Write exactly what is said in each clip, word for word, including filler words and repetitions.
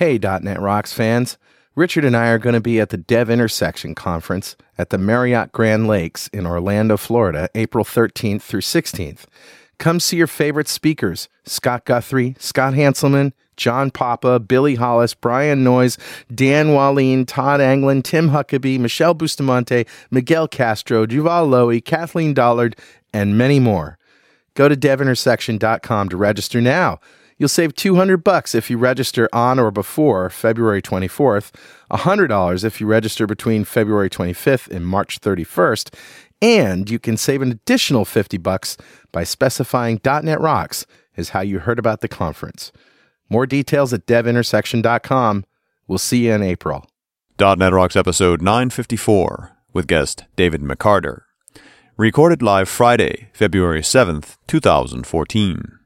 Hey, .dot net Rocks fans. Richard and I are going to be at the Dev Intersection Conference at the Marriott Grand Lakes in Orlando, Florida, April thirteenth through sixteenth. Come see your favorite speakers, Scott Guthrie, Scott Hanselman, John Papa, Billy Hollis, Brian Noyes, Dan Wallin, Todd Anglin, Tim Huckaby, Michelle Bustamante, Miguel Castro, Juval Lowy, Kathleen Dollard, and many more. Go to dev intersection dot com to register now. You'll save two hundred bucks if you register on or before February twenty-fourth, one hundred dollars if you register between February twenty-fifth and March thirty-first, and you can save an additional fifty bucks by specifying .dot net Rocks is how you heard about the conference. More details at dev intersection dot com. We'll see you in April. .dot net Rocks episode nine fifty-four with guest David McCarter. Recorded live Friday, February seventh, twenty fourteen.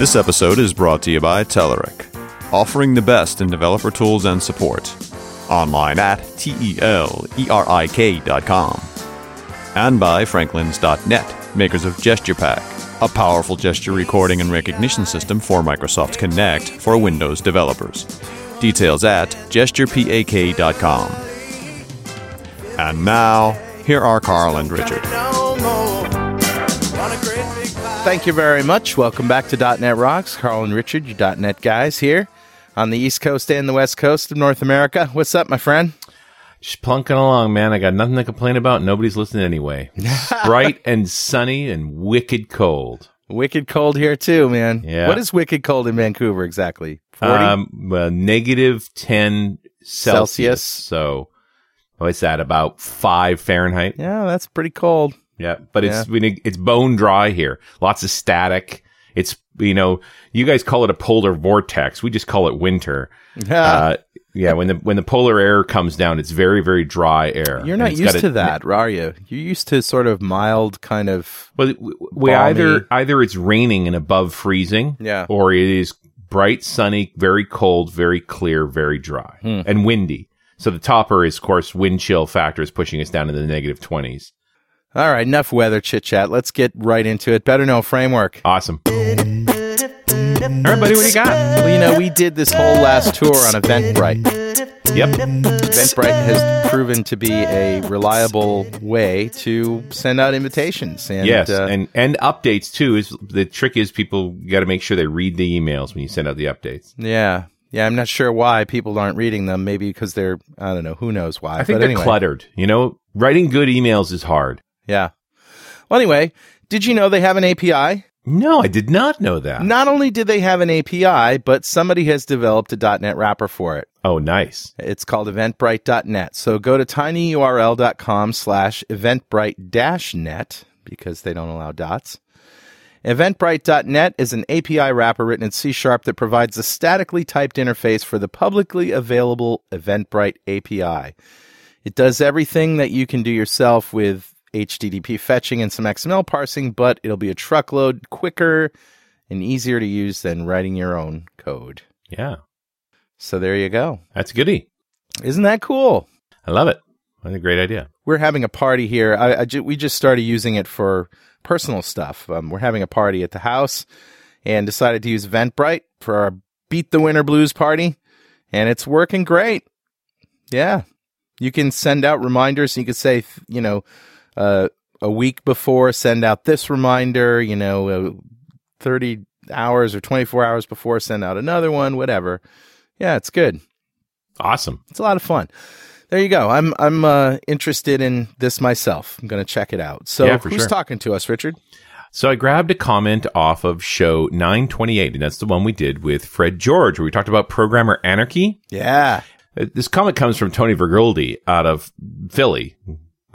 This episode is brought to you by Telerik, offering the best in developer tools and support, online at telerik dot com, and by Franklin's dot net, makers of GesturePak, a powerful gesture recording and recognition system for Microsoft Connect for Windows developers. Details at gesture pak dot com. And now, here are Carl and Richard. Thank you very much. Welcome back to .dot net Rocks. Carl and Richard, your .dot net guys here on the East Coast and the West Coast of North America. What's up, my friend? Just plunking along, man. I got nothing to complain about. Nobody's listening anyway. It's bright and sunny and wicked cold. Wicked cold here too, man. Yeah. What is wicked cold in Vancouver exactly? forty? Um, uh, negative ten Celsius. Celsius. So what's that, about five Fahrenheit? Yeah, that's pretty cold. Yeah, but it's yeah. it's bone dry here. Lots of static. It's, you know, you guys call it a polar vortex. We just call it winter. uh, yeah, when the when the polar air comes down, it's very, very dry air. You're not used to a, that, are you? You're used to sort of mild kind of. Well, we, we either either it's raining and above freezing, yeah, or it is bright, sunny, very cold, very clear, very dry, hmm. and windy. So the topper is, of course, wind chill factor is pushing us down into the negative twenties. All right, enough weather chit-chat. Let's get right into it. Better Know Framework. Awesome. All right, buddy, what do you got? Well, you know, we did this whole last tour on Eventbrite. Yep. Eventbrite has proven to be a reliable way to send out invitations. And, yes, uh, and, and updates, too. Is the trick is people got to make sure they read the emails when you send out the updates. Yeah. Yeah, I'm not sure why people aren't reading them. Maybe because they're, I don't know, who knows why. I think but they're anyway. cluttered. You know, writing good emails is hard. Yeah. Well, anyway, did you know they have an A P I? No, I did not know that. Not only did they have an A P I, but somebody has developed a .dot net wrapper for it. Oh, nice. It's called Eventbrite dot net. So go to tinyurl dot com slash eventbrite dash net, because they don't allow dots. Eventbrite dot net is an A P I wrapper written in C sharp that provides a statically typed interface for the publicly available Eventbrite A P I. It does everything that you can do yourself with H T T P fetching and some X M L parsing, but it'll be a truckload quicker and easier to use than writing your own code. Yeah. So there you go. That's goody. Isn't that cool? I love it. That's a great idea. We're having a party here. I, I ju- we just started using it for personal stuff. Um, we're having a party at the house and decided to use Eventbrite for our Beat the Winter Blues party, and it's working great. Yeah. You can send out reminders. You can say, you know, Uh, a week before, send out this reminder, you know, uh, thirty hours or twenty-four hours before, send out another one, whatever. Yeah, it's good. Awesome. It's a lot of fun. There you go. I'm I'm uh, interested in this myself. I'm going to check it out. So yeah, who's sure. talking to us, Richard? So I grabbed a comment off of show nine twenty-eight, and that's the one we did with Fred George, where we talked about programmer anarchy. Yeah. This comment comes from Tony Vergoldi out of Philly.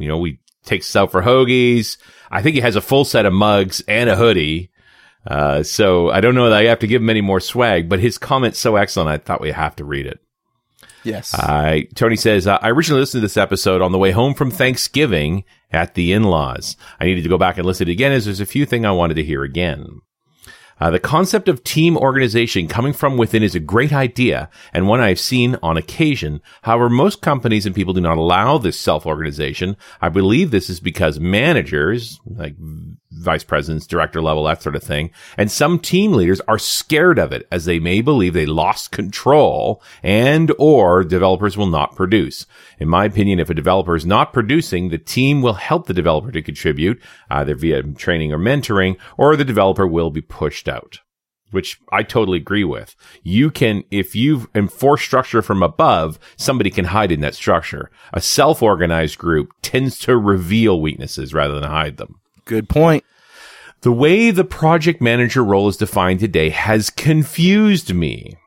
You know, we... takes us out for hoagies. I think he has a full set of mugs and a hoodie. Uh, so I don't know that I have to give him any more swag, but his comment's so excellent, I thought we have to read it. Yes. Uh, Tony says, I originally listened to this episode on the way home from Thanksgiving at the in-laws. I needed to go back and listen to it again as there's a few things I wanted to hear again. Uh, the concept of team organization coming from within is a great idea and one I've seen on occasion. However, most companies and people do not allow this self-organization. I believe this is because managers, like vice presidents, director level, that sort of thing, and some team leaders are scared of it as they may believe they lost control and or developers will not produce. In my opinion, if a developer is not producing, the team will help the developer to contribute either via training or mentoring, or the developer will be pushed out, which I totally agree with. You can, if you've enforced structure from above, somebody can hide in that structure. A self-organized group tends to reveal weaknesses rather than hide them. Good point. The way the project manager role is defined today has confused me.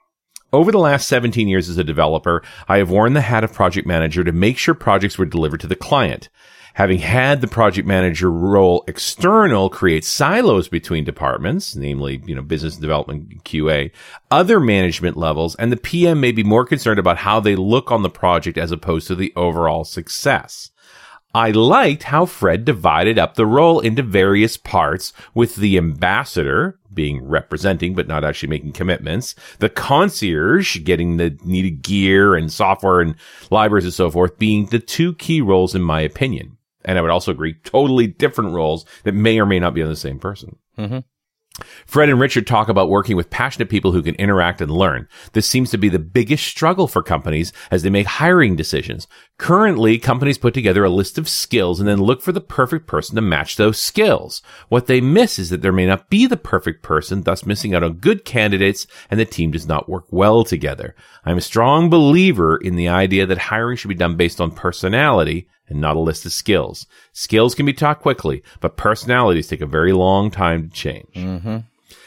Over the last seventeen years as a developer, I have worn the hat of project manager to make sure projects were delivered to the client. Having had the project manager role external creates silos between departments, namely, you know, business development, Q A, other management levels, and the P M may be more concerned about how they look on the project as opposed to the overall success. I liked how Fred divided up the role into various parts, with the ambassador being representing but not actually making commitments, the concierge getting the needed gear and software and libraries and so forth being the two key roles in my opinion. And I would also agree, totally different roles that may or may not be on the same person. Mm-hmm. Fred and Richard talk about working with passionate people who can interact and learn. This seems to be the biggest struggle for companies as they make hiring decisions. Currently, companies put together a list of skills and then look for the perfect person to match those skills. What they miss is that there may not be the perfect person, thus missing out on good candidates, and the team does not work well together. I'm a strong believer in the idea that hiring should be done based on personality and not a list of skills. Skills can be taught quickly, but personalities take a very long time to change. Mm-hmm.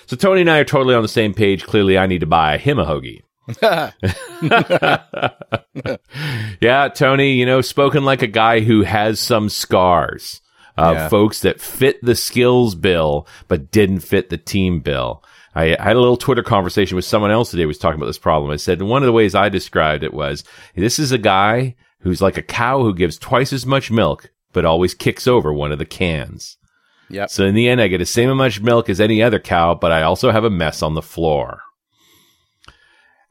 So Tony and I are totally on the same page. Clearly, I need to buy him a hoagie. Yeah, Tony, you know, spoken like a guy who has some scars of yeah. folks that fit the skills bill, but didn't fit the team bill. I had a little Twitter conversation with someone else today who was talking about this problem. I said, one of the ways I described it was, this is a guy who's like a cow who gives twice as much milk, but always kicks over one of the cans. Yep. So in the end, I get the same amount of milk as any other cow, but I also have a mess on the floor.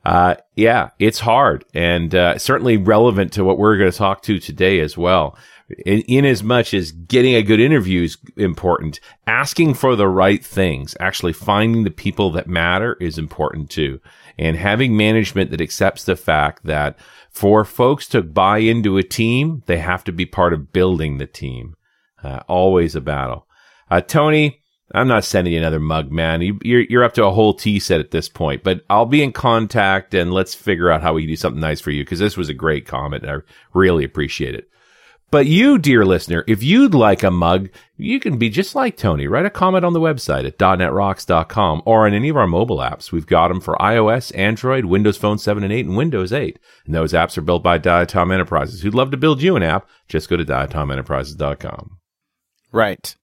Uh, yeah, it's hard, and uh, certainly relevant to what we're going to talk to today as well. In, in as much as getting a good interview is important, asking for the right things, actually finding the people that matter is important too. And having management that accepts the fact that for folks to buy into a team, they have to be part of building the team. Uh, always a battle. Uh, Tony, I'm not sending you another mug, man. You, you're, you're up to a whole tea set at this point, but I'll be in contact and let's figure out how we can do something nice for you, because this was a great comment and I really appreciate it. But you, dear listener, if you'd like a mug, you can be just like Tony. Write a comment on the website at dot net rocks dot com or on any of our mobile apps. We've got them for iOS, Android, Windows Phone seven and eight, and Windows eight. And those apps are built by Diatom Enterprises. Who'd love to build you an app? Just go to diatom enterprises dot com. Right.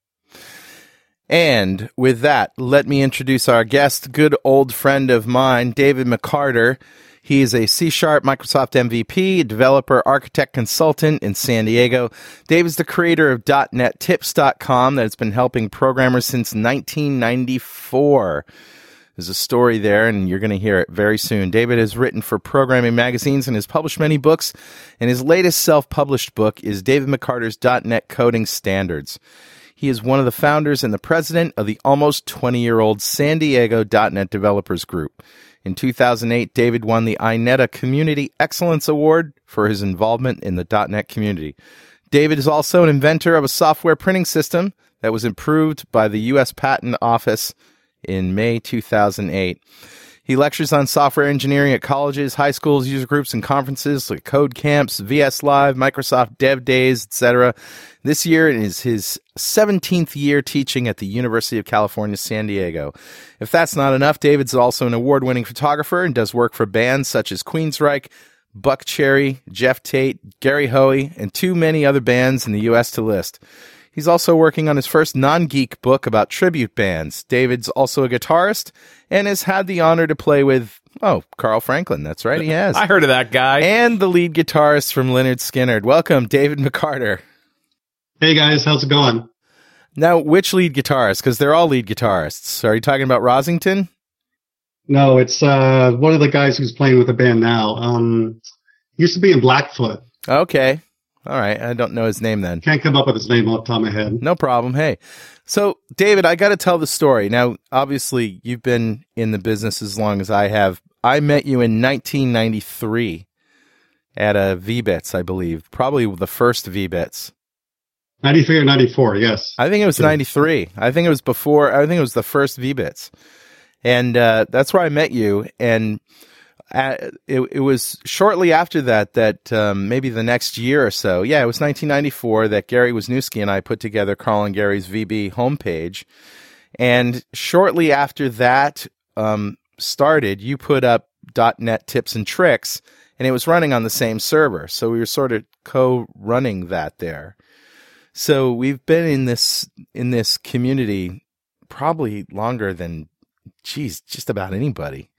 And with that, let me introduce our guest, good old friend of mine, David McCarter. He is a C-sharp Microsoft M V P, developer, architect, consultant in San Diego. Dave is the creator of dot net tips dot com that has been helping programmers since nineteen ninety-four. There's a story there, and you're going to hear it very soon. David has written for programming magazines and has published many books, and his latest self-published book is David McCarter's dot net Coding Standards. He is one of the founders and the president of the almost twenty-year-old San Diego dot net Developers Group. In two thousand eight, David won the I NETA Community Excellence Award for his involvement in the dot net community. David is also an inventor of a software printing system that was improved by the U S Patent Office in May two thousand eight. He lectures on software engineering at colleges, high schools, user groups, and conferences like Code Camps, V S Live, Microsoft Dev Days, et cetera. This year is his seventeenth year teaching at the University of California, San Diego. If that's not enough, David's also an award-winning photographer and does work for bands such as Queensryche, Buck Cherry, Jeff Tate, Gary Hoey, and too many other bands in the U S to list. He's also working on his first non-geek book about tribute bands. David's also a guitarist and has had the honor to play with, oh, Carl Franklin. That's right, he has. I heard of that guy. And the lead guitarist from Lynyrd Skynyrd. Welcome, David McCarter. Hey, guys. How's it going? Now, which lead guitarist? Because they're all lead guitarists. Are you talking about Rosington? No, it's uh, one of the guys who's playing with the band now. Um, used to be in Blackfoot. Okay. All right. I don't know his name then. Can't come up with his name off the top of my head. No problem. Hey. So, David, I got to tell the story. Now, obviously, you've been in the business as long as I have. I met you in nineteen ninety-three at a V BITS, I believe. Probably the first V BITS. ninety-three or ninety-four, yes. I think it was ninety-three. I think it was before. I think it was the first V BITS. And uh, that's where I met you. And at, it, it was shortly after that, that um, maybe the next year or so, yeah, it was nineteen ninety-four, that Gary Wisniewski and I put together Carl and Gary's V B homepage. And shortly after that um, started, you put up .net tips and tricks, and it was running on the same server. So we were sort of co-running that there. So we've been in this in this community probably longer than, geez, just about anybody,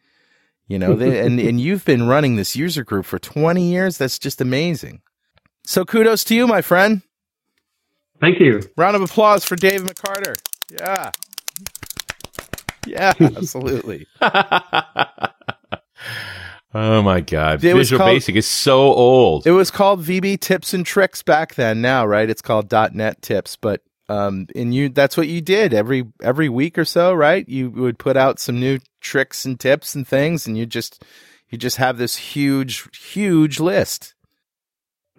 you know, they, and, and you've been running this user group for twenty years. That's just amazing. So kudos to you, my friend. Thank you. Round of applause for David McCarter. Yeah. Yeah, absolutely. Oh my God. Visual called, Basic is so old. It was called V B Tips and Tricks back then. Now, right? It's called .net Tips, but um, and you, that's what you did every, every week or so, right? You would put out some new tricks and tips and things, and you just, you just have this huge, huge list.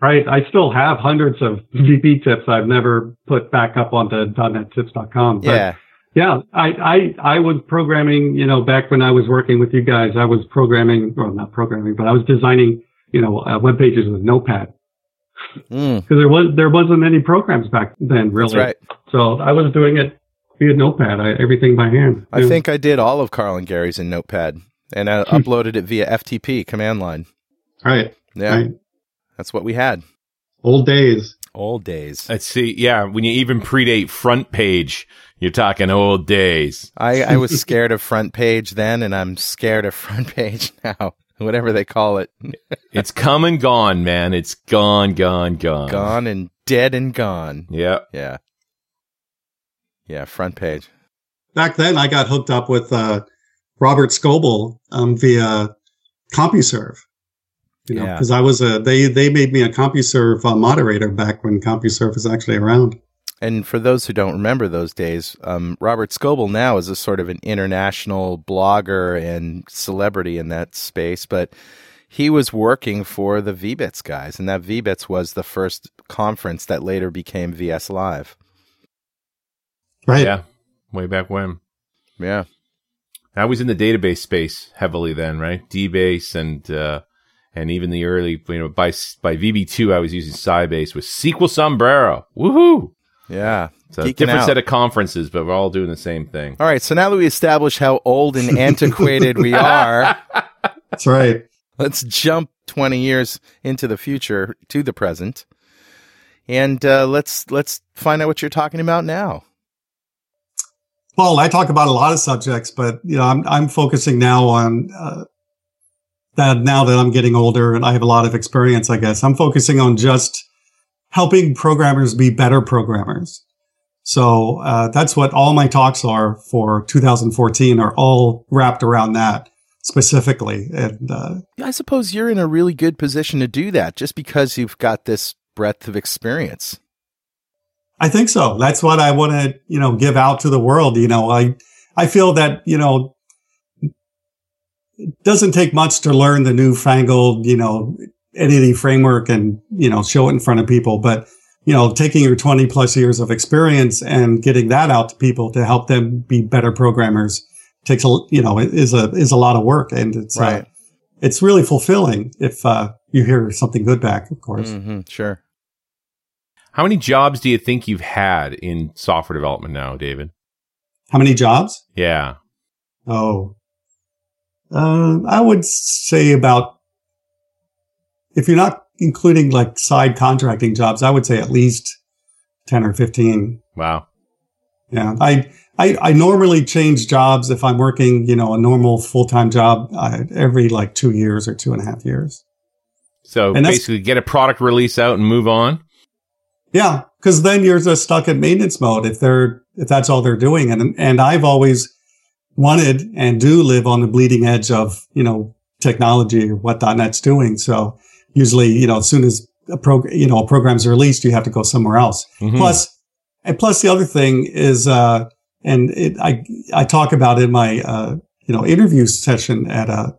Right. I still have hundreds of V B tips I've never put back up onto dot net tips dot com. But yeah. Yeah. I, I, I was programming, you know, back when I was working with you guys, I was programming, well, not programming, but I was designing, you know, uh, web pages with Notepad. Because mm. there was there wasn't any programs back then, really. That's right. So I was doing it via Notepad, I, everything by hand. I yeah. think I did all of Carl and Gary's in Notepad, and I uploaded it via F T P command line. Right. Yeah, right. That's what we had. Old days. Old days. Let's see. Yeah, when you even predate Front Page, you're talking old days. I, I was scared of Front Page then, and I'm scared of Front Page now. Whatever they call it. It's come and gone, man. It's gone, gone, gone. Gone and dead and gone. Yeah. Yeah. Yeah, Front Page. Back then, I got hooked up with uh, Robert Scoble um, via CompuServe. You know, because yeah. I was a, they, they made me a CompuServe uh, moderator back when CompuServe was actually around. And for those who don't remember those days, um, Robert Scoble now is a sort of an international blogger and celebrity in that space, but he was working for the V BITS guys, and that V BITS was the first conference that later became V S Live. Right. Yeah. Way back when. Yeah. I was in the database space heavily then, right? DBase and uh, and even the early, you know, by by V B two, I was using Sybase with S Q L Sombrero. Woohoo! Yeah. It's a different out. set of conferences, but we're all doing the same thing. All right. So now that we established how old and antiquated we are. That's right. Let's jump twenty years into the future to the present. And uh, let's let's find out what you're talking about now. Well, I talk about a lot of subjects, but you know, I'm I'm focusing now on uh, that now that I'm getting older and I have a lot of experience, I guess. I'm focusing on just helping programmers be better programmers. So uh, that's what all my talks are for two thousand fourteen, are all wrapped around that specifically. And uh, I suppose you're in a really good position to do that just because you've got this breadth of experience. I think so. That's what I want to, you know, give out to the world. You know, I I feel that, you know, it doesn't take much to learn the newfangled, you know, entity framework and, you know, show it in front of people. But, you know, taking your twenty plus years of experience and getting that out to people to help them be better programmers takes, a you know, is a, is a lot of work. And it's, right. uh, it's really fulfilling if uh, you hear something good back, of course. Mm-hmm, sure. How many jobs do you think you've had in software development now, David? How many jobs? Yeah. Oh, uh, I would say about, if you're not including like side contracting jobs, I would say at least ten or fifteen. Wow. Yeah. I, I, I normally change jobs if I'm working, you know, a normal full-time job uh, every like two years or two and a half years. So and basically get a product release out and move on. Yeah. because then you're just stuck in maintenance mode if they're, if that's all they're doing. And, and I've always wanted and do live on the bleeding edge of, you know, technology, what .NET's doing. So usually, you know, as soon as a program, you know, a program's released, you have to go somewhere else. Mm-hmm. Plus, and plus the other thing is, uh, and it, I, I talk about in my, uh, you know, interview session at, uh,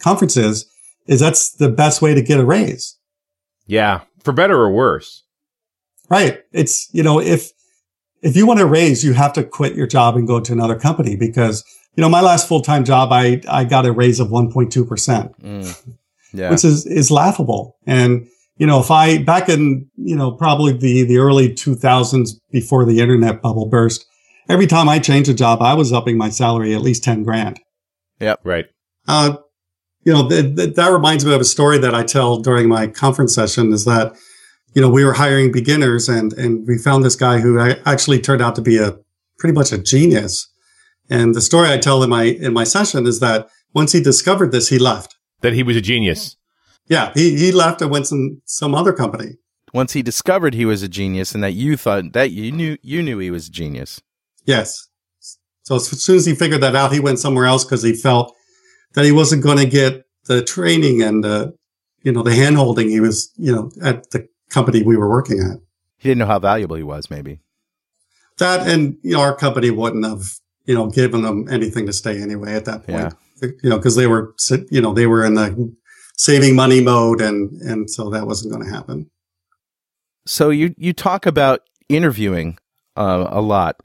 conferences, is that's the best way to get a raise. Yeah. For better or worse. Right. It's, you know, if, if you want a raise, you have to quit your job and go to another company because, you know, my last full-time job, I, I got a raise of one point two percent, mm. yeah. which is, is laughable. And, you know, if I, back in, you know, probably the, the early two thousands before the internet bubble burst, every time I changed a job, I was upping my salary at least ten grand. Yep. Right. Uh, you know, th- th- that reminds me of a story that I tell during my conference session is that, you know, we were hiring beginners and, and we found this guy who actually turned out to be a pretty much a genius. And the story I tell in my, in my session is that once he discovered this, he left. That he was a genius. Yeah. He, he left and went to some other company. Once he discovered he was a genius and that you thought that you knew, you knew he was a genius. Yes. So as soon as he figured that out, he went somewhere else because he felt that he wasn't going to get the training and the, you know, the handholding he was, you know, at the company we were working at. He didn't know how valuable he was, maybe. That and, you know, our company wouldn't have, you know, given them anything to stay anyway at that point. Yeah. You know, because they were, you know, they were in the saving money mode, and and so that wasn't going to happen. So you you talk about interviewing uh, a lot.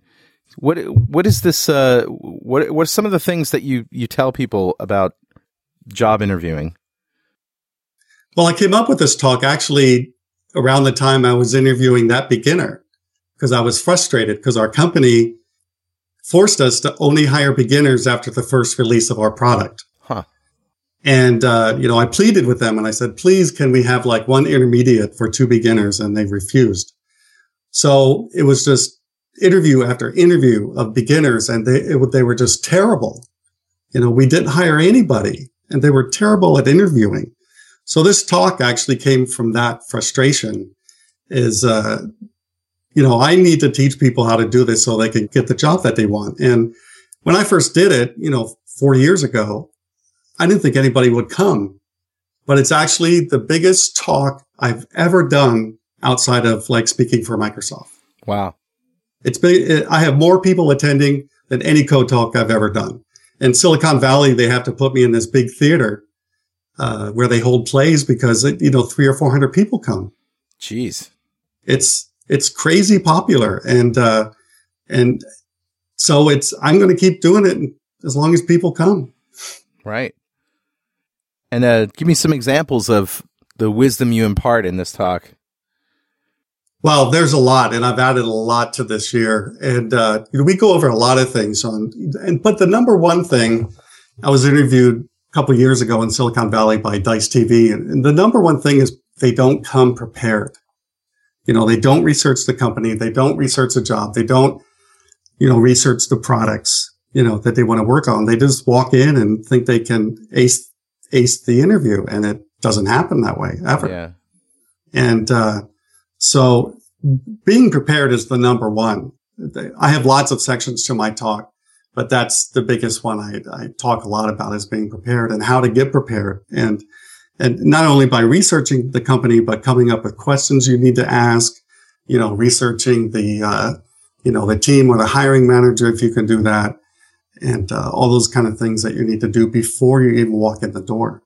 What what is this? Uh, what what are some of the things that you, you tell people about job interviewing? Well, I came up with this talk actually around the time I was interviewing that beginner because I was frustrated because our company forced us to only hire beginners after the first release of our product. Huh. And uh, you know, I pleaded with them and I said, "Please, can we have like one intermediate for two beginners?" And they refused. So it was just interview after interview of beginners, and they it, they were just terrible. You know, we didn't hire anybody, and they were terrible at interviewing. So this talk actually came from that frustration. Is uh, you know, I need to teach people how to do this so they can get the job that they want. And when I first did it, you know, four years ago, I didn't think anybody would come, but it's actually the biggest talk I've ever done outside of like speaking for Microsoft. Wow. It's been, I have more people attending than any code talk I've ever done. In Silicon Valley, they have to put me in this big theater uh, where they hold plays because, you know, three or four hundred people come. Jeez, it's it's crazy popular, and uh, and so it's I'm going to keep doing it as long as people come. Right. And uh, give me some examples of the wisdom you impart in this talk. Well, there's a lot, and I've added a lot to this year. And, uh, you know, we go over a lot of things on, and, but the number one thing, I was interviewed a couple of years ago in Silicon Valley by Dice T V. And, and the number one thing is they don't come prepared. You know, they don't research the company. They don't research the job. They don't, you know, research the products, you know, that they want to work on. They just walk in and think they can ace, ace the interview. And it doesn't happen that way ever. Yeah. And, uh, So being prepared is the number one. I have lots of sections to my talk, but that's the biggest one I, I talk a lot about is being prepared and how to get prepared. And, and not only by researching the company, but coming up with questions you need to ask, you know, researching the, uh, you know, the team or the hiring manager, if you can do that, and uh, all those kind of things that you need to do before you even walk in the door.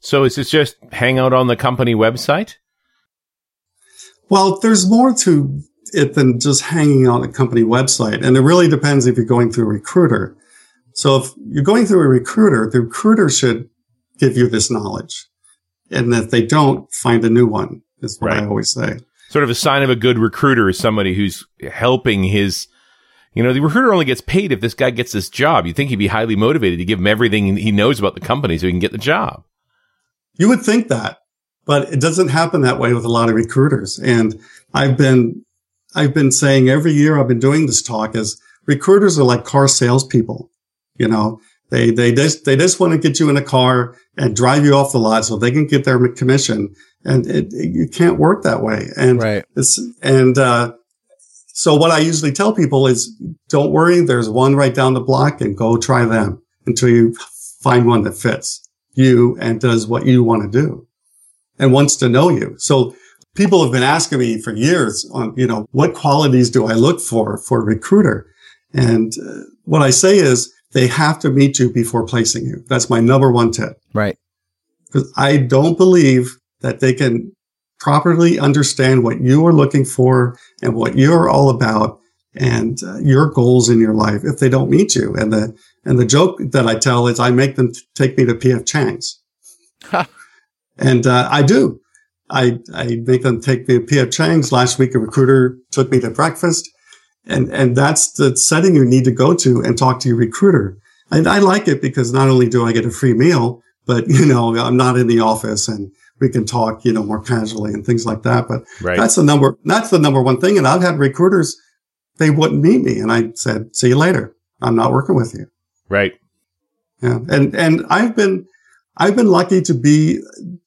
So is this just hang out on the company website? Well, there's more to it than just hanging on a company website. And it really depends if you're going through a recruiter. So if you're going through a recruiter, the recruiter should give you this knowledge. And if they don't, find a new one, is what right. I always say. Sort of a sign of a good recruiter is somebody who's helping his, you know, the recruiter only gets paid if this guy gets this job. You'd think he'd be highly motivated to give him everything he knows about the company so he can get the job. You would think that. But it doesn't happen that way with a lot of recruiters. And I've been, I've been saying every year I've been doing this talk is recruiters are like car salespeople. You know, they, they just, they just want to get you in a car and drive you off the lot so they can get their commission. And it, it, you can't work that way. And right. it's, and, uh, So what I usually tell people is, don't worry, there's one right down the block, and go try them until you find one that fits you and does what you want to do and wants to know you. So people have been asking me for years on, you know, what qualities do I look for for a recruiter? And uh, what I say is, they have to meet you before placing you. That's my number one tip. Right. Because I don't believe that they can properly understand what you are looking for and what you're all about and uh, your goals in your life if they don't meet you. And the and the joke that I tell is, I make them t- take me to P F Chang's. and uh, I do. I, I make them take me to P F Chang's. Last week, a recruiter took me to breakfast. And and that's the setting you need to go to and talk to your recruiter. And I like it because not only do I get a free meal, but, you know, I'm not in the office and we can talk, you know, more casually and things like that. But right. that's the number, that's the number one thing. And I've had recruiters, they wouldn't meet me. And I said, see you later. I'm not working with you. Right. Yeah. And, and I've been, I've been lucky to be,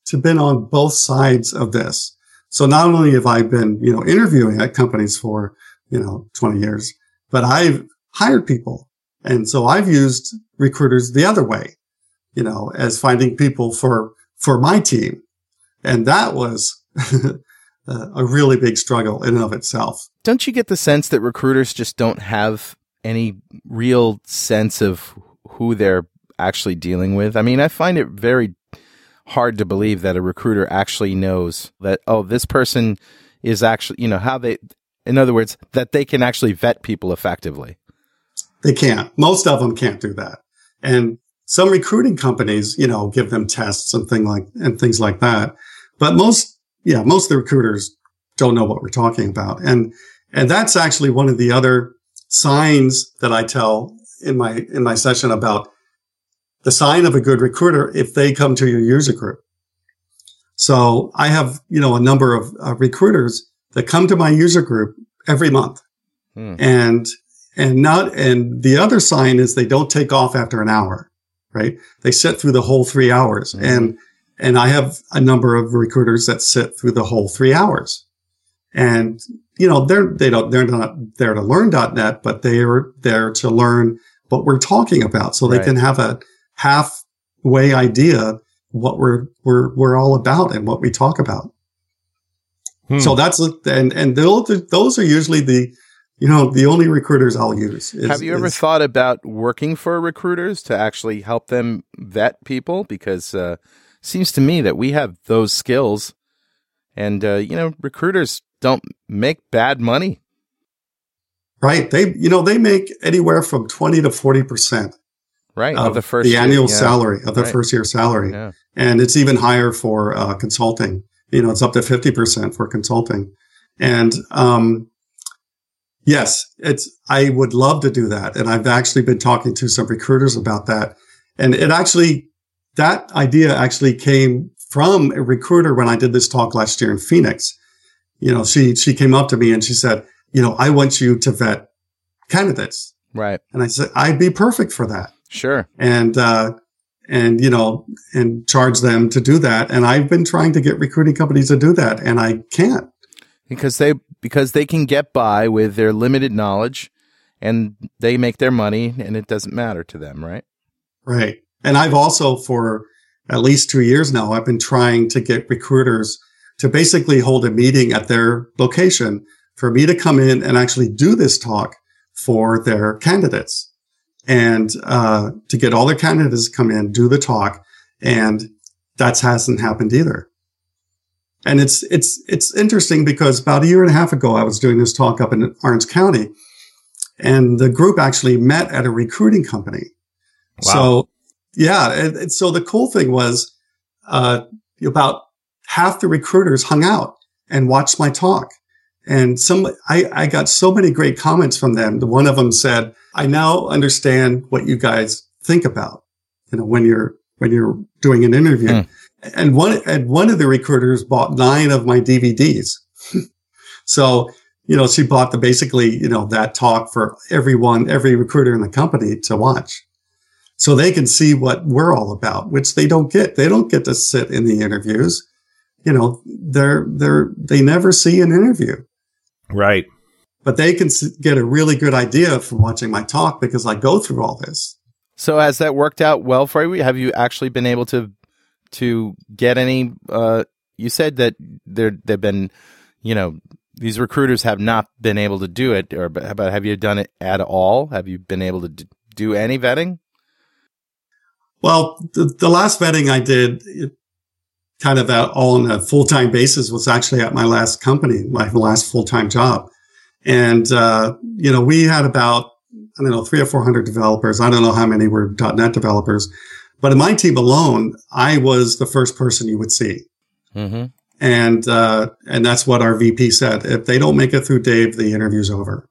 to been on both sides of this. So not only have I been, you know, interviewing at companies for, you know, twenty years, but I've hired people. And so I've used recruiters the other way, you know, as finding people for, for my team. And that was a really big struggle in and of itself. Don't you get the sense that recruiters just don't have any real sense of who they're actually dealing with? I mean, I find it very hard to believe that a recruiter actually knows that, oh, this person is actually, you know, how they... In other words, that they can actually vet people effectively. They can't. Most of them can't do that. And some recruiting companies, you know, give them tests and thing like and things like that. But most, yeah, most of the recruiters don't know what we're talking about. And and that's actually one of the other signs that I tell in my in my session about the sign of a good recruiter if they come to your user group. So I have, you know, a number of uh, recruiters that come to my user group every month. Hmm. And, and not, and the other sign is they don't take off after an hour, right? They sit through the whole three hours. Hmm. And, and I have a number of recruiters that sit through the whole three hours. And, you know, they're, they don't, they're not there to learn .net, but they are there to learn what we're talking about. So they right. can have a halfway idea what we're, we're, we're all about and what we talk about. Hmm. So that's, and, and those are usually the, you know, the only recruiters I'll use. Is, Have you ever is, thought about working for recruiters to actually help them vet people? Because uh, it seems to me that we have those skills and, uh, you know, recruiters don't make bad money. Right. They, you know, they make anywhere from twenty to forty percent. Right. Of, of the first the year, annual yeah. salary, of the right. first year salary. Yeah. And it's even higher for uh, consulting. You know, it's up to fifty percent for consulting. And, um, yes, it's, I would love to do that. And I've actually been talking to some recruiters about that. And it actually, that idea actually came from a recruiter when I did this talk last year in Phoenix. You know, she, she came up to me and she said, you know, I want you to vet candidates. Right. And I said, I'd be perfect for that. Sure. And, uh, And, you know, and charge them to do that. And I've been trying to get recruiting companies to do that, and I can't. Because they because they can get by with their limited knowledge, and they make their money, and it doesn't matter to them, right? Right. And I've also, for at least two years now, I've been trying to get recruiters to basically hold a meeting at their location for me to come in and actually do this talk for their candidates. And, uh, to get all their candidates to come in, do the talk. And that hasn't happened either. And it's, it's, it's interesting because about a year and a half ago, I was doing this talk up in Orange County, and the group actually met at a recruiting company. Wow. So yeah. And, and so the cool thing was, uh, about half the recruiters hung out and watched my talk. And some, I, I got so many great comments from them. One of them said, I now understand what you guys think about, you know, when you're, when you're doing an interview. Mm. And one, and one of the recruiters bought nine of my D V Ds. So, you know, she bought the basically, you know, that talk for everyone, every recruiter in the company to watch. So they can see what we're all about, which they don't get. They don't get to sit in the interviews. You know, they're, they're, they never see an interview. Right. But they can get a really good idea from watching my talk because I go through all this. So has that worked out well for you? Have you actually been able to to get any? Uh, you said that there they've been, you know, these recruiters have not been able to do it. Or but have you done it at all? Have you been able to d- do any vetting? Well, the, the last vetting I did, it, kind of at, all on a full-time basis, was actually at my last company, my last full-time job. And, uh, you know, we had about, I don't know, three or four hundred developers. I don't know how many were .dot net developers, but in my team alone, I was the first person you would see. Mm-hmm. And, uh, and that's what our V P said. If they don't make it through Dave, the interview's over.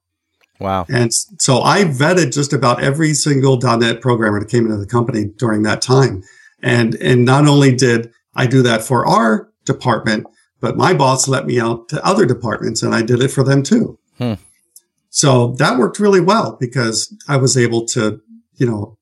Wow. And so I vetted just about every single .dot net programmer that came into the company during that time. And, and not only did I do that for our department, but my boss let me out to other departments and I did it for them too. Hmm. So that worked really well because I was able to, you know,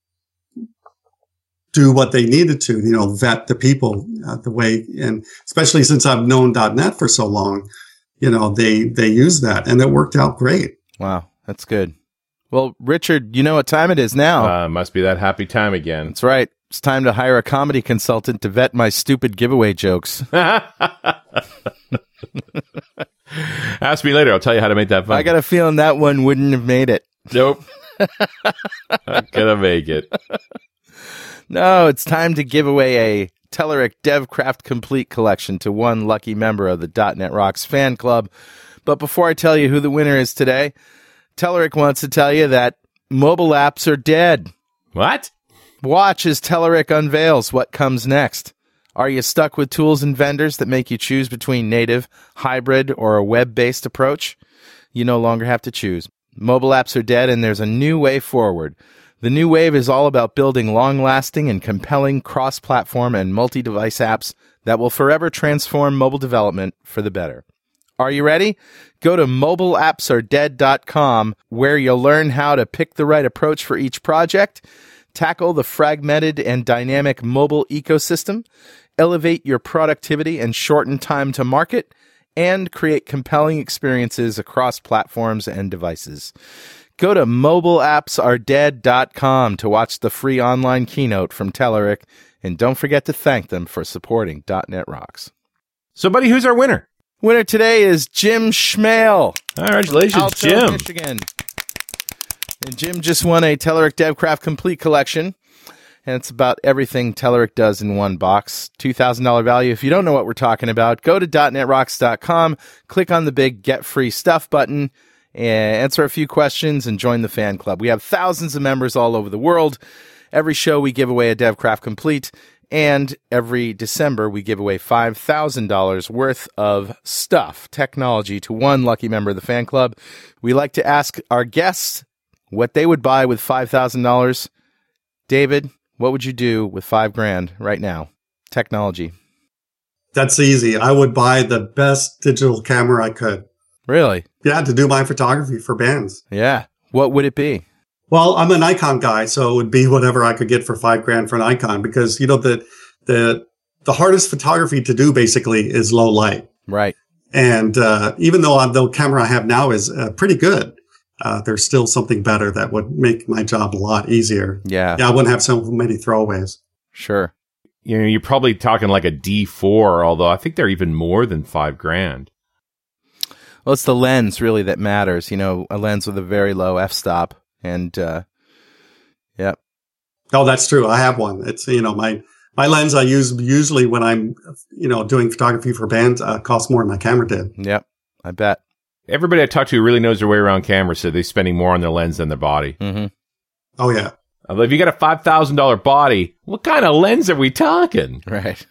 do what they needed to, you know, vet the people uh, the way, and especially since I've known .dot net for so long, you know, they, they use that and it worked out great. Wow. That's good. Well, Richard, you know what time it is now. Uh, must be that happy time again. That's right. It's time to hire a comedy consultant to vet my stupid giveaway jokes. Ask me later. I'll tell you how to make that fun. I got a feeling that one wouldn't have made it. Nope. Not going to make it. No, it's time to give away a Telerik DevCraft Complete Collection to one lucky member of the .dot net Rocks fan club. But before I tell you who the winner is today, Telerik wants to tell you that mobile apps are dead. What? Watch as Telerik unveils what comes next. Are you stuck with tools and vendors that make you choose between native, hybrid, or a web-based approach? You no longer have to choose. Mobile apps are dead, and there's a new way forward. The new wave is all about building long-lasting and compelling cross-platform and multi-device apps that will forever transform mobile development for the better. Are you ready? Go to mobile apps are dead dot com, where you'll learn how to pick the right approach for each project, tackle the fragmented and dynamic mobile ecosystem, elevate your productivity and shorten time to market, and create compelling experiences across platforms and devices. Go to mobile apps are dead dot com to watch the free online keynote from Telerik, and don't forget to thank them for supporting .dot net Rocks. So, buddy, who's our winner? Winner today is Jim Schmale. Congratulations, Alto, Jim. Michigan. And Jim just won a Telerik DevCraft Complete Collection, and it's about everything Telerik does in one box. two thousand dollars value. If you don't know what we're talking about, go to dot net rocks dot com, click on the big Get Free Stuff button, and answer a few questions, and join the fan club. We have thousands of members all over the world. Every show we give away a DevCraft Complete, and every December we give away five thousand dollars worth of stuff, technology, to one lucky member of the fan club. We like to ask our guests what they would buy with five thousand dollars. David, what would you do with five grand right now? Technology. That's easy. I would buy the best digital camera I could. Really? Yeah, to do my photography for bands. Yeah. What would it be? Well, I'm a Nikon guy, so it would be whatever I could get for five grand for an Nikon, because, you know, the the the hardest photography to do basically is low light. Right. And uh, even though I'm, the camera I have now is uh, pretty good, Uh, there's still something better that would make my job a lot easier. Yeah. Yeah, I wouldn't have so many throwaways. Sure. You know, you're probably talking like a D four, although I think they're even more than five grand. Well, it's the lens really that matters. You know, a lens with a very low f-stop, and uh, yeah. Oh, that's true. I have one. It's, you know, my my lens I use usually when I'm, you know, doing photography for bands uh, costs more than my camera did. Yeah, I bet. Everybody I talk to really knows their way around cameras, so they're spending more on their lens than their body. Mm-hmm. Oh, yeah. If you got a five thousand dollars body, what kind of lens are we talking? Right.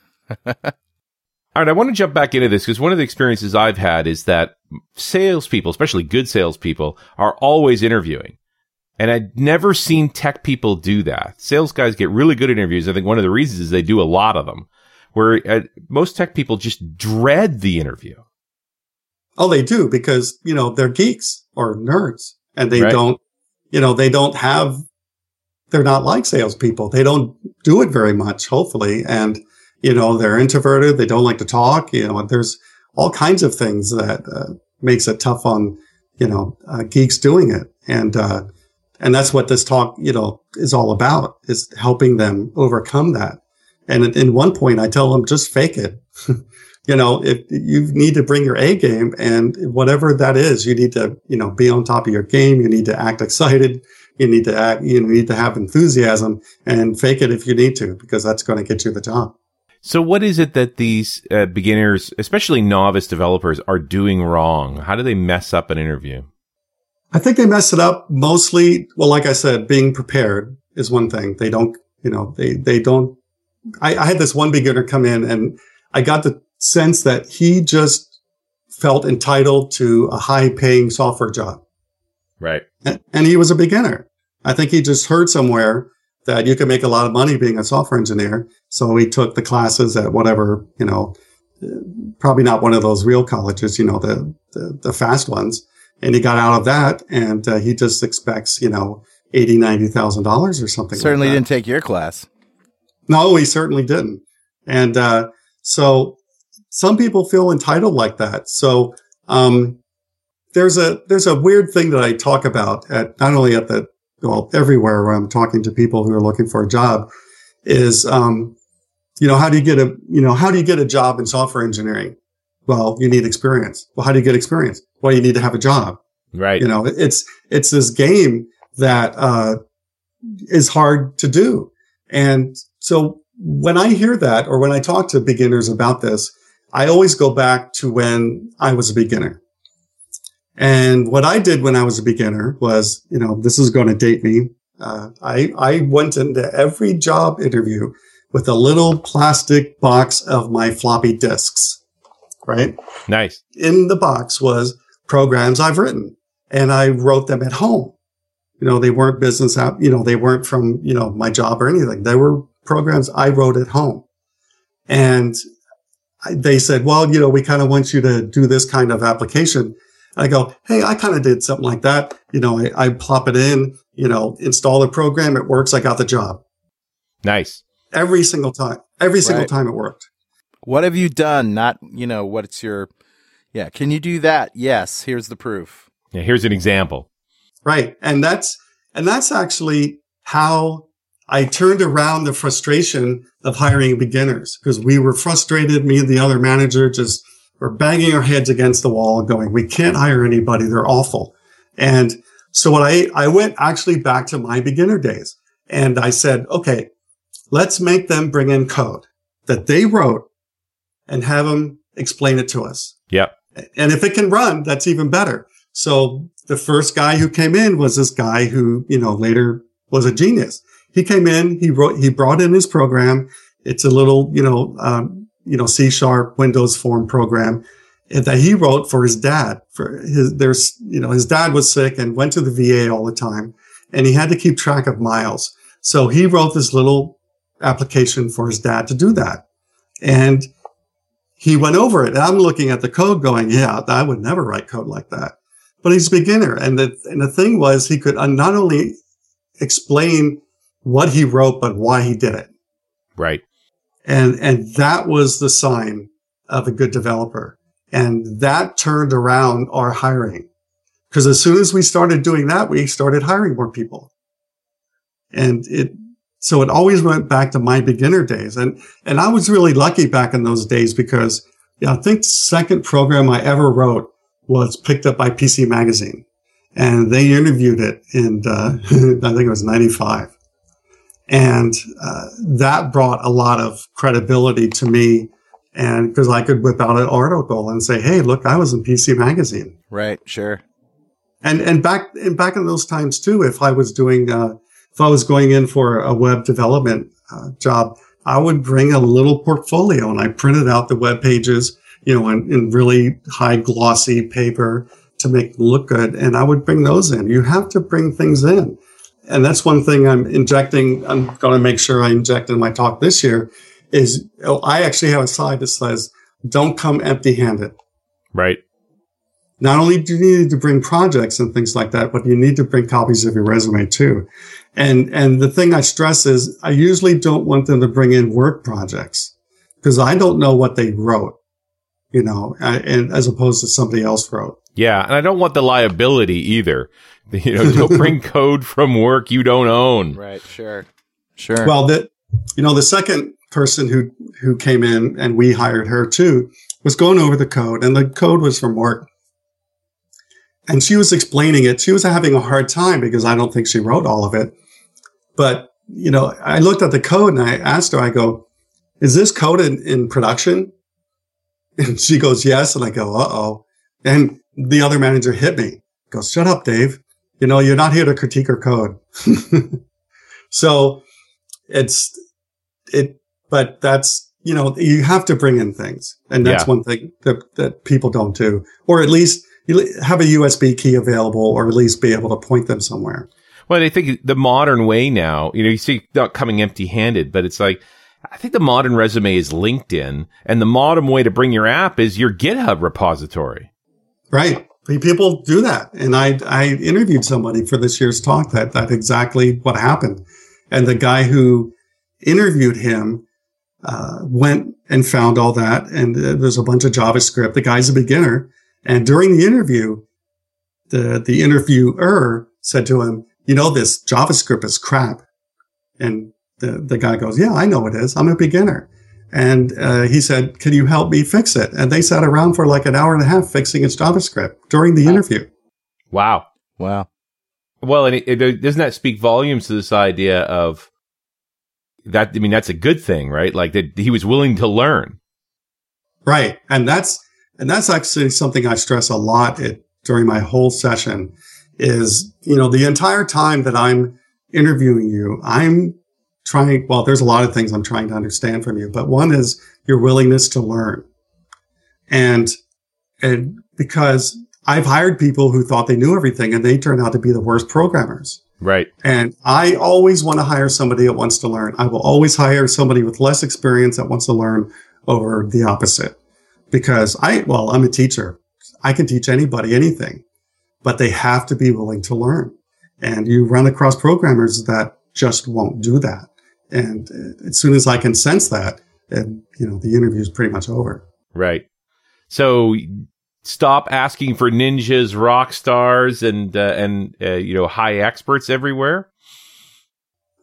All right, I want to jump back into this, because one of the experiences I've had is that salespeople, especially good salespeople, are always interviewing. And I've never seen tech people do that. Sales guys get really good at interviews. I think one of the reasons is they do a lot of them, where uh, most tech people just dread the interview. Oh, they do, because, you know, they're geeks or nerds, and they right. don't, you know, they don't have, they're not like salespeople. They don't do it very much, hopefully. And, you know, they're introverted. They don't like to talk. You know, and there's all kinds of things that uh, makes it tough on you know, uh, geeks doing it. And, uh, and that's what this talk, you know, is all about, is helping them overcome that. And at, in one point I tell them, just fake it. You know, if you need to bring your A game, and whatever that is, you need to, you know, be on top of your game. You need to act excited. You need to act, you need to have enthusiasm, and fake it if you need to, because that's going to get you the job. So what is it that these uh, beginners, especially novice developers, are doing wrong? How do they mess up an interview? I think they mess it up mostly. Well, like I said, being prepared is one thing. They don't, you know, they, they don't. I, I had this one beginner come in, and I got the sense that he just felt entitled to a high paying software job. Right. And, and he was a beginner. I think he just heard somewhere that you can make a lot of money being a software engineer. So he took the classes at whatever, you know, probably not one of those real colleges, you know, the, the, the fast ones. And he got out of that, and uh, he just expects, you know, eighty thousand dollars, ninety thousand dollars or something. Certainly like that. Didn't take your class. No, he certainly didn't. And uh, so some people feel entitled like that. So um, there's a there's a weird thing that I talk about at not only at the well everywhere where I'm talking to people who are looking for a job is um, you know how do you get a you know how do you get a job in software engineering? Well, you need experience. Well, how do you get experience? Well, you need to have a job. Right. You know, it's it's this game that uh, is hard to do. And so when I hear that, or when I talk to beginners about this, I always go back to when I was a beginner. And what I did when I was a beginner was, you know, this is going to date me. Uh, I, I went into every job interview with a little plastic box of my floppy disks, right? Nice. In the box was programs I've written, and I wrote them at home. You know, they weren't business app, you know, they weren't from, you know, my job or anything. They were programs I wrote at home. And I, they said, well, you know, we kind of want you to do this kind of application. And I go, hey, I kind of did something like that. You know, I, I plop it in, you know, install the program. It works. I got the job. Nice. Every single time. Every single right. time it worked. What have you done? Not, you know, what's your, yeah. Can you do that? Yes. Here's the proof. Yeah. Here's an example. Right. And that's, and that's actually how I turned around the frustration of hiring beginners, because we were frustrated. Me and the other manager just were banging our heads against the wall and going, we can't hire anybody. They're awful. And so what I, I went actually back to my beginner days, and I said, okay, let's make them bring in code that they wrote and have them explain it to us. Yeah. And if it can run, that's even better. So the first guy who came in was this guy who, you know, later was a genius. He came in, he wrote, he brought in his program. It's a little, you know, um, you know, C-sharp Windows form program that he wrote for his dad. For his, there's, you know, his dad was sick and went to the V A all the time, and he had to keep track of miles. So he wrote this little application for his dad to do that. And he went over it, and I'm looking at the code going, yeah, I would never write code like that. But he's a beginner. And the, and the thing was, he could not only explain what he wrote, but why he did it. Right. And, and that was the sign of a good developer. And that turned around our hiring. Because as soon as we started doing that, we started hiring more people. And it, so it always went back to my beginner days. And, and I was really lucky back in those days, because you know, I think the second program I ever wrote was picked up by P C Magazine, and they interviewed it in, uh, I think it was ninety-five. And uh, that brought a lot of credibility to me, and because I could whip out an article and say, "Hey, look, I was in P C Magazine." Right, sure. And and back and back in those times too, if I was doing, uh, if I was going in for a web development uh, job, I would bring a little portfolio, and I printed out the web pages, you know, in, in really high glossy paper to make them look good, and I would bring those in. You have to bring things in. And that's one thing I'm injecting. I'm going to make sure I inject in my talk this year is oh, I actually have a slide that says, don't come empty handed. Right. Not only do you need to bring projects and things like that, but you need to bring copies of your resume too. And, and the thing I stress is I usually don't want them to bring in work projects, because I don't know what they wrote. you know, and as opposed to somebody else wrote. Yeah, and I don't want the liability either. You know, don't bring code from work you don't own. Right, sure, sure. Well, that you know, the second person who who came in, and we hired her too, was going over the code, and the code was from work. And she was explaining it. She was having a hard time because I don't think she wrote all of it. But, you know, I looked at the code and I asked her, I go, is this code in, in production? And she goes, yes. And I go, uh-oh. And the other manager hit me. I go, shut up, Dave. You know, you're not here to critique our code. So it's, it, but that's, you know, you have to bring in things. And that's yeah. one thing that, that people don't do, or at least you have a U S B key available, or at least be able to point them somewhere. Well, I think the modern way now, you know, you see not coming empty-handed, but it's like, I think the modern resume is LinkedIn, and the modern way to bring your app is your GitHub repository. Right. People do that. And I, I interviewed somebody for this year's talk that, that exactly what happened. And the guy who interviewed him uh, went and found all that. And uh, there's a bunch of JavaScript. The guy's a beginner. And during the interview, the, the interviewer said to him, you know, this JavaScript is crap. And the, the guy goes, yeah, I know it is. I'm a beginner. And uh, he said, can you help me fix it? And they sat around for like an hour and a half fixing its JavaScript during the wow. interview. Wow. Wow. Well, and it, it, doesn't that speak volumes to this idea of that? I mean, that's a good thing, right? Like that he was willing to learn. Right. And that's, And that's actually something I stress a lot at, during my whole session is, you know, the entire time that I'm interviewing you, I'm trying, well, there's a lot of things I'm trying to understand from you, but one is your willingness to learn. And, and because I've hired people who thought they knew everything and they turned out to be the worst programmers. Right. And I always want to hire somebody that wants to learn. I will always hire somebody with less experience that wants to learn over the opposite. Because I, well, I'm a teacher. I can teach anybody anything, but they have to be willing to learn. And you run across programmers that just won't do that. And as soon as I can sense that, and you know, the interview is pretty much over. Right. So stop asking for ninjas, rock stars, and uh, and uh, you know, high experts everywhere.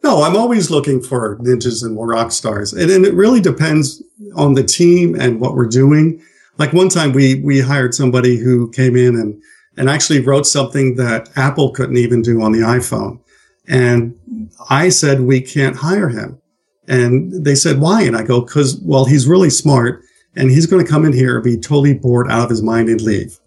No, I'm always looking for ninjas and rock stars. And, and it really depends on the team and what we're doing. Like one time we, we hired somebody who came in and, and actually wrote something that Apple couldn't even do on the iPhone. And I said, we can't hire him. And they said, why? And I go, cause, well, he's really smart and he's going to come in here and be totally bored out of his mind and leave.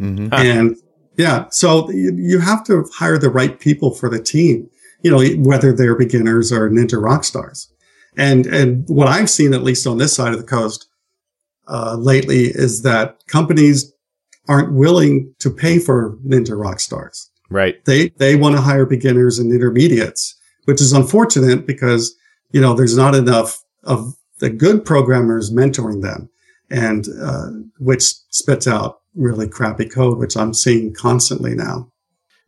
Mm-hmm. And yeah, so you, you have to hire the right people for the team. You know, whether they're beginners or ninja rock stars. And, and what I've seen, at least on this side of the coast, uh, lately is that companies aren't willing to pay for ninja rock stars. Right. They, they want to hire beginners and intermediates, which is unfortunate because, you know, there's not enough of the good programmers mentoring them and, uh, which spits out really crappy code, which I'm seeing constantly now.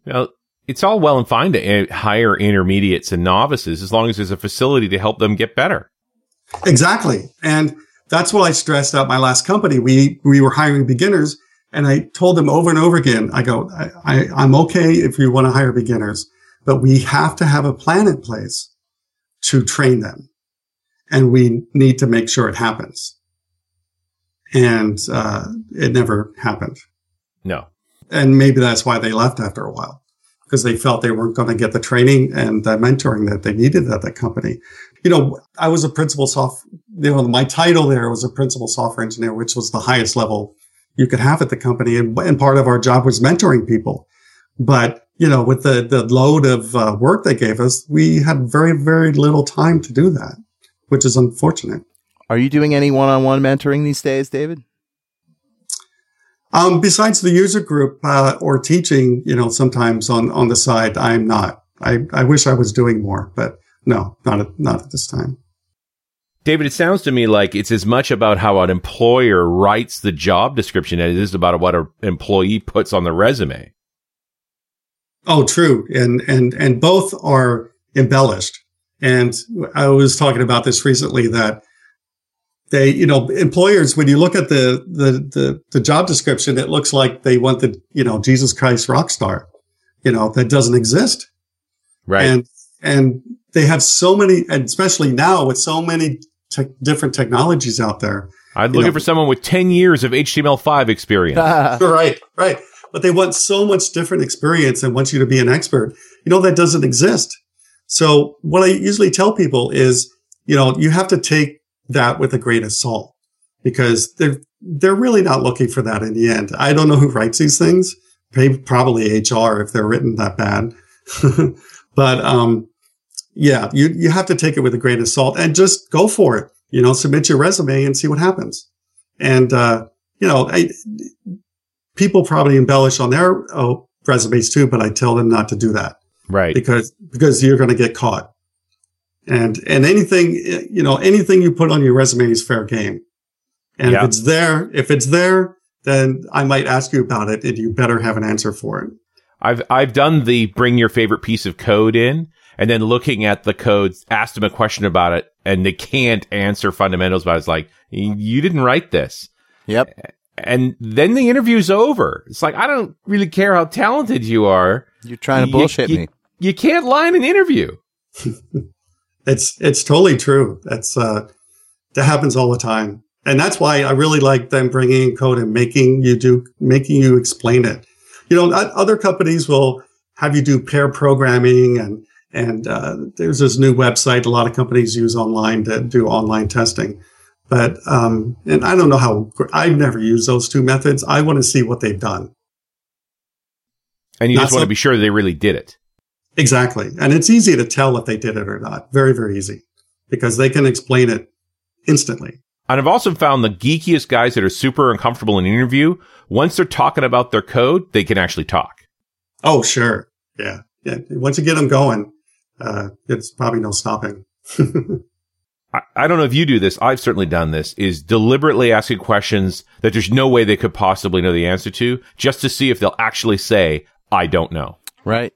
Now, it's all well and fine to hire intermediates and novices as long as there's a facility to help them get better. Exactly. And that's what I stressed at my last company. We, we were hiring beginners and I told them over and over again, I go, I, I, I'm okay if you want to hire beginners, but we have to have a plan in place to train them. And we need to make sure it happens. And, uh, it never happened. No. And maybe that's why they left after a while. Because they felt they weren't going to get the training and the mentoring that they needed at the company. You know, I was a principal soft, you know, my title there was a principal software engineer, which was the highest level you could have at the company. And, and part of our job was mentoring people. But, you know, with the, the load of uh, work they gave us, we had very, very little time to do that, which is unfortunate. Are you doing any one-on-one mentoring these days, David? Um, besides the user group, uh, or teaching, you know, sometimes on, on the side, I'm not. I, I wish I was doing more, but no, not at, not at this time. David, it sounds to me like it's as much about how an employer writes the job description as it is about what an employee puts on the resume. Oh, true. And, and, and both are embellished. And I was talking about this recently that They, you know, employers, when you look at the, the, the, the job description, it looks like they want the, you know, Jesus Christ rock star, you know, that doesn't exist. Right. And, and they have so many, and especially now with so many te- different technologies out there. I'm looking know, for someone with ten years of H T M L five experience. Right, right. But they want so much different experience and want you to be an expert. You know, that doesn't exist. So what I usually tell people is, you know, you have to take that with a grain of salt, because they're they're really not looking for that in the end. I don't know who writes these things. Probably H R if they're written that bad. But um, yeah, you you have to take it with a grain of salt and just go for it. You know, submit your resume and see what happens. And uh, you know, I, people probably embellish on their oh, resumes too, but I tell them not to do that, right? Because because you're going to get caught. And, and anything, you know, anything you put on your resume is fair game. And yep. if it's there, if it's there, then I might ask you about it and you better have an answer for it. I've, I've done the bring your favorite piece of code in and then looking at the codes, asked them a question about it and they can't answer fundamentals, but I was like, you didn't write this. Yep. And then the interview's over. It's like, I don't really care how talented you are. You're trying to you, bullshit you, me. You can't lie in an interview. It's, it's totally true. That's, uh, that happens all the time. And that's why I really like them bringing in code and making you do, making you explain it. You know, other companies will have you do pair programming and, and, uh, there's this new website a lot of companies use online to do online testing. But, um, and I don't know how, I've never used those two methods. I want to see what they've done. And you Not just want so- to be sure they really did it. Exactly. And it's easy to tell if they did it or not. Very, very easy, because they can explain it instantly. And I've also found the geekiest guys that are super uncomfortable in an interview, once they're talking about their code, they can actually talk. Oh, sure. Yeah. Yeah. Once you get them going, uh, it's probably no stopping. I, I don't know if you do this. I've certainly done this, is deliberately asking questions that there's no way they could possibly know the answer to, just to see if they'll actually say, I don't know. Right.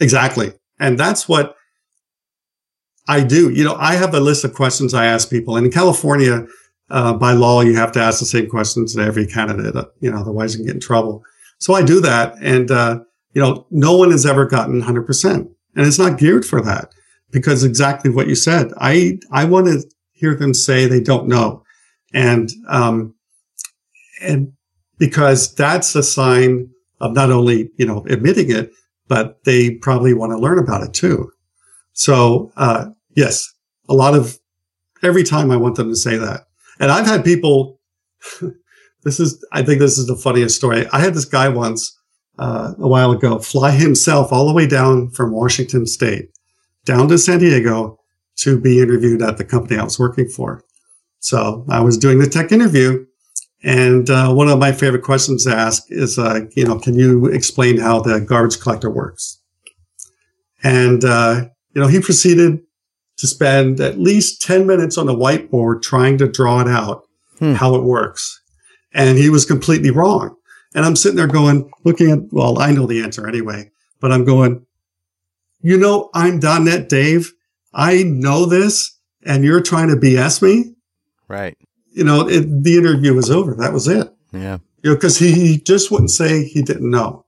Exactly. And that's what I do. You know, I have a list of questions I ask people. And in California, uh, by law, you have to ask the same questions to every candidate, you know, otherwise you can get in trouble. So I do that. And, uh, you know, no one has ever gotten one hundred percent. And it's not geared for that, because exactly what you said. I, I want to hear them say they don't know. And, um, and because that's a sign of not only, you know, admitting it, but they probably want to learn about it too. So, uh, yes, a lot of, every time I want them to say that. And I've had people, this is, I think this is the funniest story. I had this guy once, uh, a while ago, fly himself all the way down from Washington State down to San Diego to be interviewed at the company I was working for. So I was doing the tech interview. And uh, one of my favorite questions to ask is, uh, you know, can you explain how the garbage collector works? And, uh, you know, he proceeded to spend at least ten minutes on the whiteboard trying to draw it out, hmm. how it works. And he was completely wrong. And I'm sitting there going, looking at, well, I know the answer anyway, but I'm going, you know, I'm dot net Dave. I know this and you're trying to B S me. Right. You know, it, the interview was over. That was it. Yeah. You know, because he, he just wouldn't say he didn't know.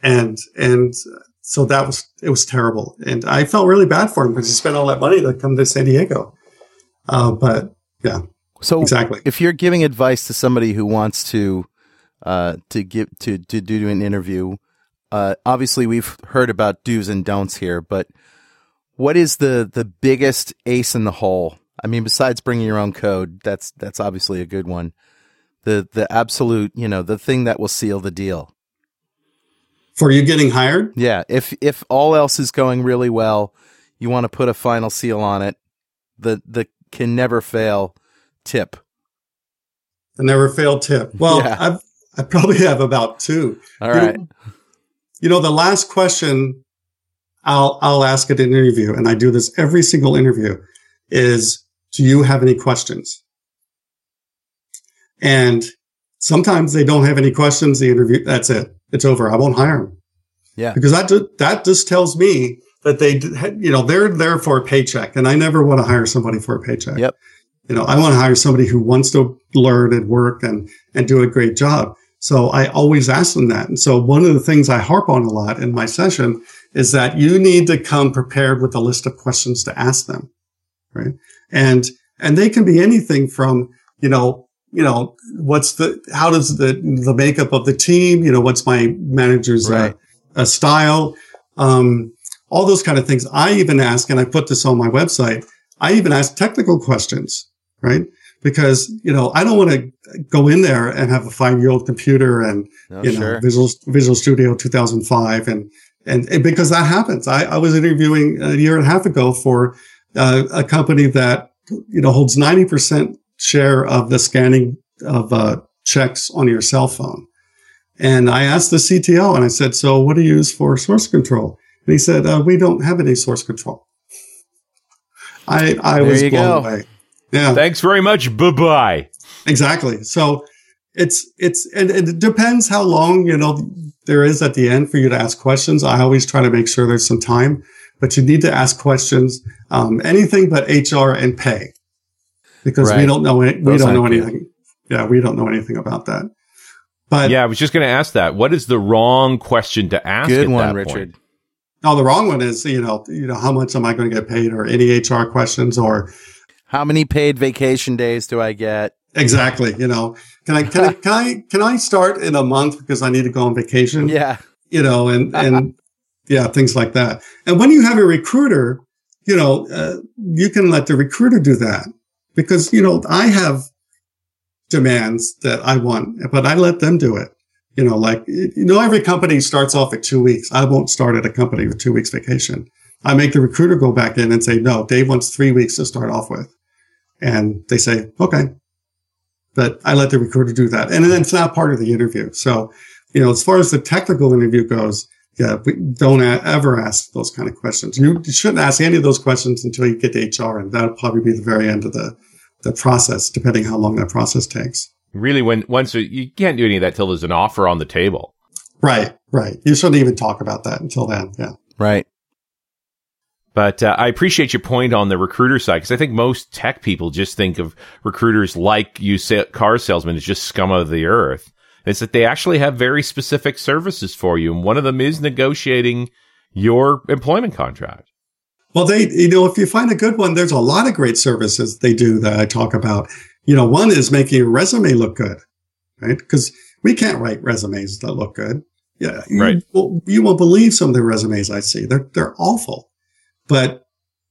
And and so that was, it was terrible. And I felt really bad for him because he spent all that money to come to San Diego. Uh, but yeah, so exactly. If you're giving advice to somebody who wants to uh, to give to, to do an interview, uh, obviously we've heard about do's and don'ts here. But what is the the biggest ace in the hole? I mean, besides bringing your own code, that's that's obviously a good one. The the absolute, you know, the thing that will seal the deal. For you getting hired? Yeah. If if all else is going really well, you want to put a final seal on it. The the can never fail tip. The never fail tip. Well, yeah. I've I probably have about two. All you right. Know, you know, the last question I'll I'll ask at an interview, and I do this every single interview, is do you have any questions? And sometimes they don't have any questions. The interview, that's it. It's over. I won't hire them. Yeah. Because that, that just tells me that they, you know, they're there for a paycheck, and I never want to hire somebody for a paycheck. Yep. You know, I want to hire somebody who wants to learn and work and, and do a great job. So I always ask them that. And so one of the things I harp on a lot in my session is that you need to come prepared with a list of questions to ask them. Right. And, and they can be anything from, you know, you know, what's the, how does the, the makeup of the team? You know, what's my manager's right. uh, uh, style? Um, all those kind of things. I even ask, and I put this on my website, I even ask technical questions, right? Because, you know, I don't want to go in there and have a five-year-old computer and, no, you know, sure. Visual, Visual Studio two thousand five. And, and, and because that happens. I, I was interviewing a year and a half ago for uh, a company that, you know, holds ninety percent share of the scanning of uh, checks on your cell phone. And I asked the C T O, and I said, so what do you use for source control? And he said, uh, we don't have any source control. I, I was blown go. away. Yeah. Thanks very much. Bye-bye. Exactly. So it's, it's, and it depends how long, you know, there is at the end for you to ask questions. I always try to make sure there's some time, but you need to ask questions, um, anything but H R and pay, because right. we don't know it. We Those don't know ideas. anything. Yeah. We don't know anything about that. But yeah, I was just going to ask that. What is the wrong question to ask? Good at one, that Richard. Point? No, the wrong one is, you know, you know, how much am I going to get paid, or any H R questions, or how many paid vacation days do I get? Exactly. You know, can I, can I, can I, can I start in a month because I need to go on vacation? Yeah. You know, and, and yeah, things like that. And when you have a recruiter, you know, uh, you can let the recruiter do that, because, you know, I have demands that I want, but I let them do it. You know, like, you know, every company starts off at two weeks. I won't start at a company with two weeks vacation. I make the recruiter go back in and say, no, Dave wants three weeks to start off with. And they say, okay. But I let the recruiter do that. And then it's not part of the interview. So, you know, as far as the technical interview goes, yeah, we don't a- ever ask those kind of questions. You shouldn't ask any of those questions until you get to H R. And that'll probably be the very end of the, the process, depending how long that process takes. Really, when once you can't do any of that till there's an offer on the table. Right, right. You shouldn't even talk about that until then. Yeah, right. But uh, I appreciate your point on the recruiter side, because I think most tech people just think of recruiters, like you say, car salesmen, as just scum of the earth. It's that they actually have very specific services for you, and one of them is negotiating your employment contract. Well, they, you know, if you find a good one, there's a lot of great services they do that I talk about. You know, one is making your resume look good, right? Because we can't write resumes that look good. Yeah, you, right. Well, you won't believe some of the resumes I see. They're they're awful. But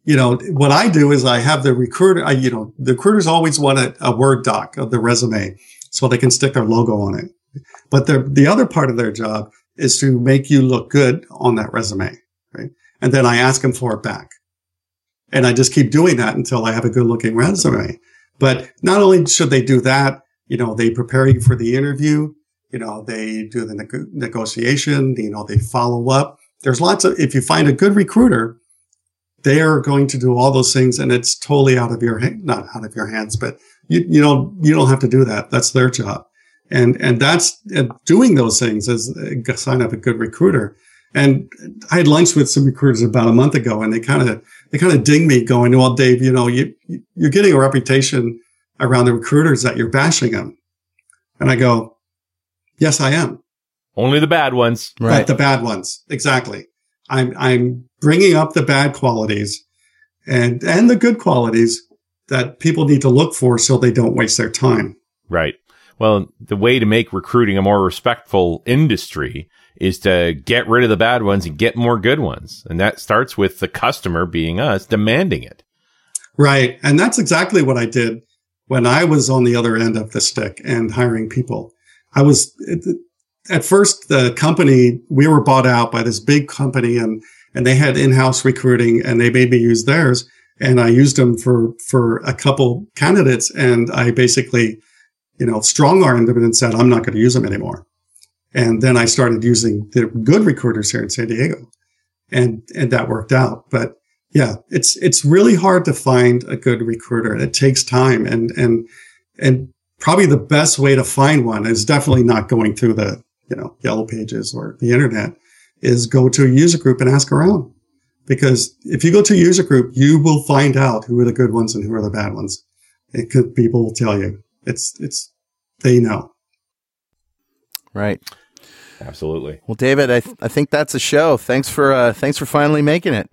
you know what I do is I have the recruiter. I, you know, the recruiters always want a, a Word doc of the resume so they can stick their logo on it. But the the other part of their job is to make you look good on that resume, right? And then I ask them for it back, and I just keep doing that until I have a good looking resume. But not only should they do that, you know, they prepare you for the interview, you know, they do the ne- negotiation, you know, they follow up. There's lots of, if you find a good recruiter, they are going to do all those things, and it's totally out of your, ha- not out of your hands, but you, you don't, you don't have to do that. That's their job. And, and that's uh, doing those things is a sign of a good recruiter. And I had lunch with some recruiters about a month ago, and they kind of, they kind of ding me going, well, Dave, you know, you, you're getting a reputation around the recruiters that you're bashing them. And I go, yes, I am. Only the bad ones. Right. But the bad ones. Exactly. I'm, I'm bringing up the bad qualities and, and the good qualities that people need to look for so they don't waste their time. Right. Well, the way to make recruiting a more respectful industry is to get rid of the bad ones and get more good ones. And that starts with the customer, being us, demanding it. Right. And that's exactly what I did when I was on the other end of the stick and hiring people. I was, at first, the company, we were bought out by this big company, and, and they had in-house recruiting, and they made me use theirs. And I used them for, for a couple candidates. And I basically, you know, strong-armed them and said, I'm not going to use them anymore. And then I started using the good recruiters here in San Diego, and, and that worked out. But yeah, it's, it's really hard to find a good recruiter, and it takes time. And, and, and probably the best way to find one is definitely not going through the, you know, yellow pages or the internet, is go to a user group and ask around. Because if you go to a user group, you will find out who are the good ones and who are the bad ones. It could, people will tell you. It's, it's, they know. Right. Absolutely. Well, David, I th- I think that's a show. Thanks for, uh, thanks for finally making it.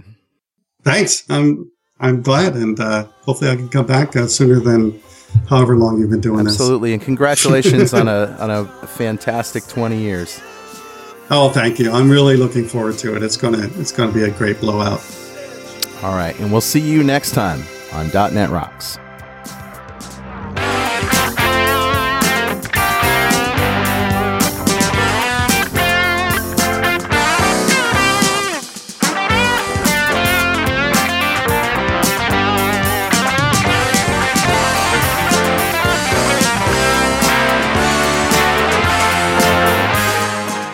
Thanks. I'm, I'm glad. And, uh, hopefully I can come back uh, sooner than however long you've been doing Absolutely. this. Absolutely. And congratulations on a, on a fantastic twenty years. Oh, thank you. I'm really looking forward to it. It's going to, it's going to be a great blowout. All right. And we'll see you next time on .dot net Rocks.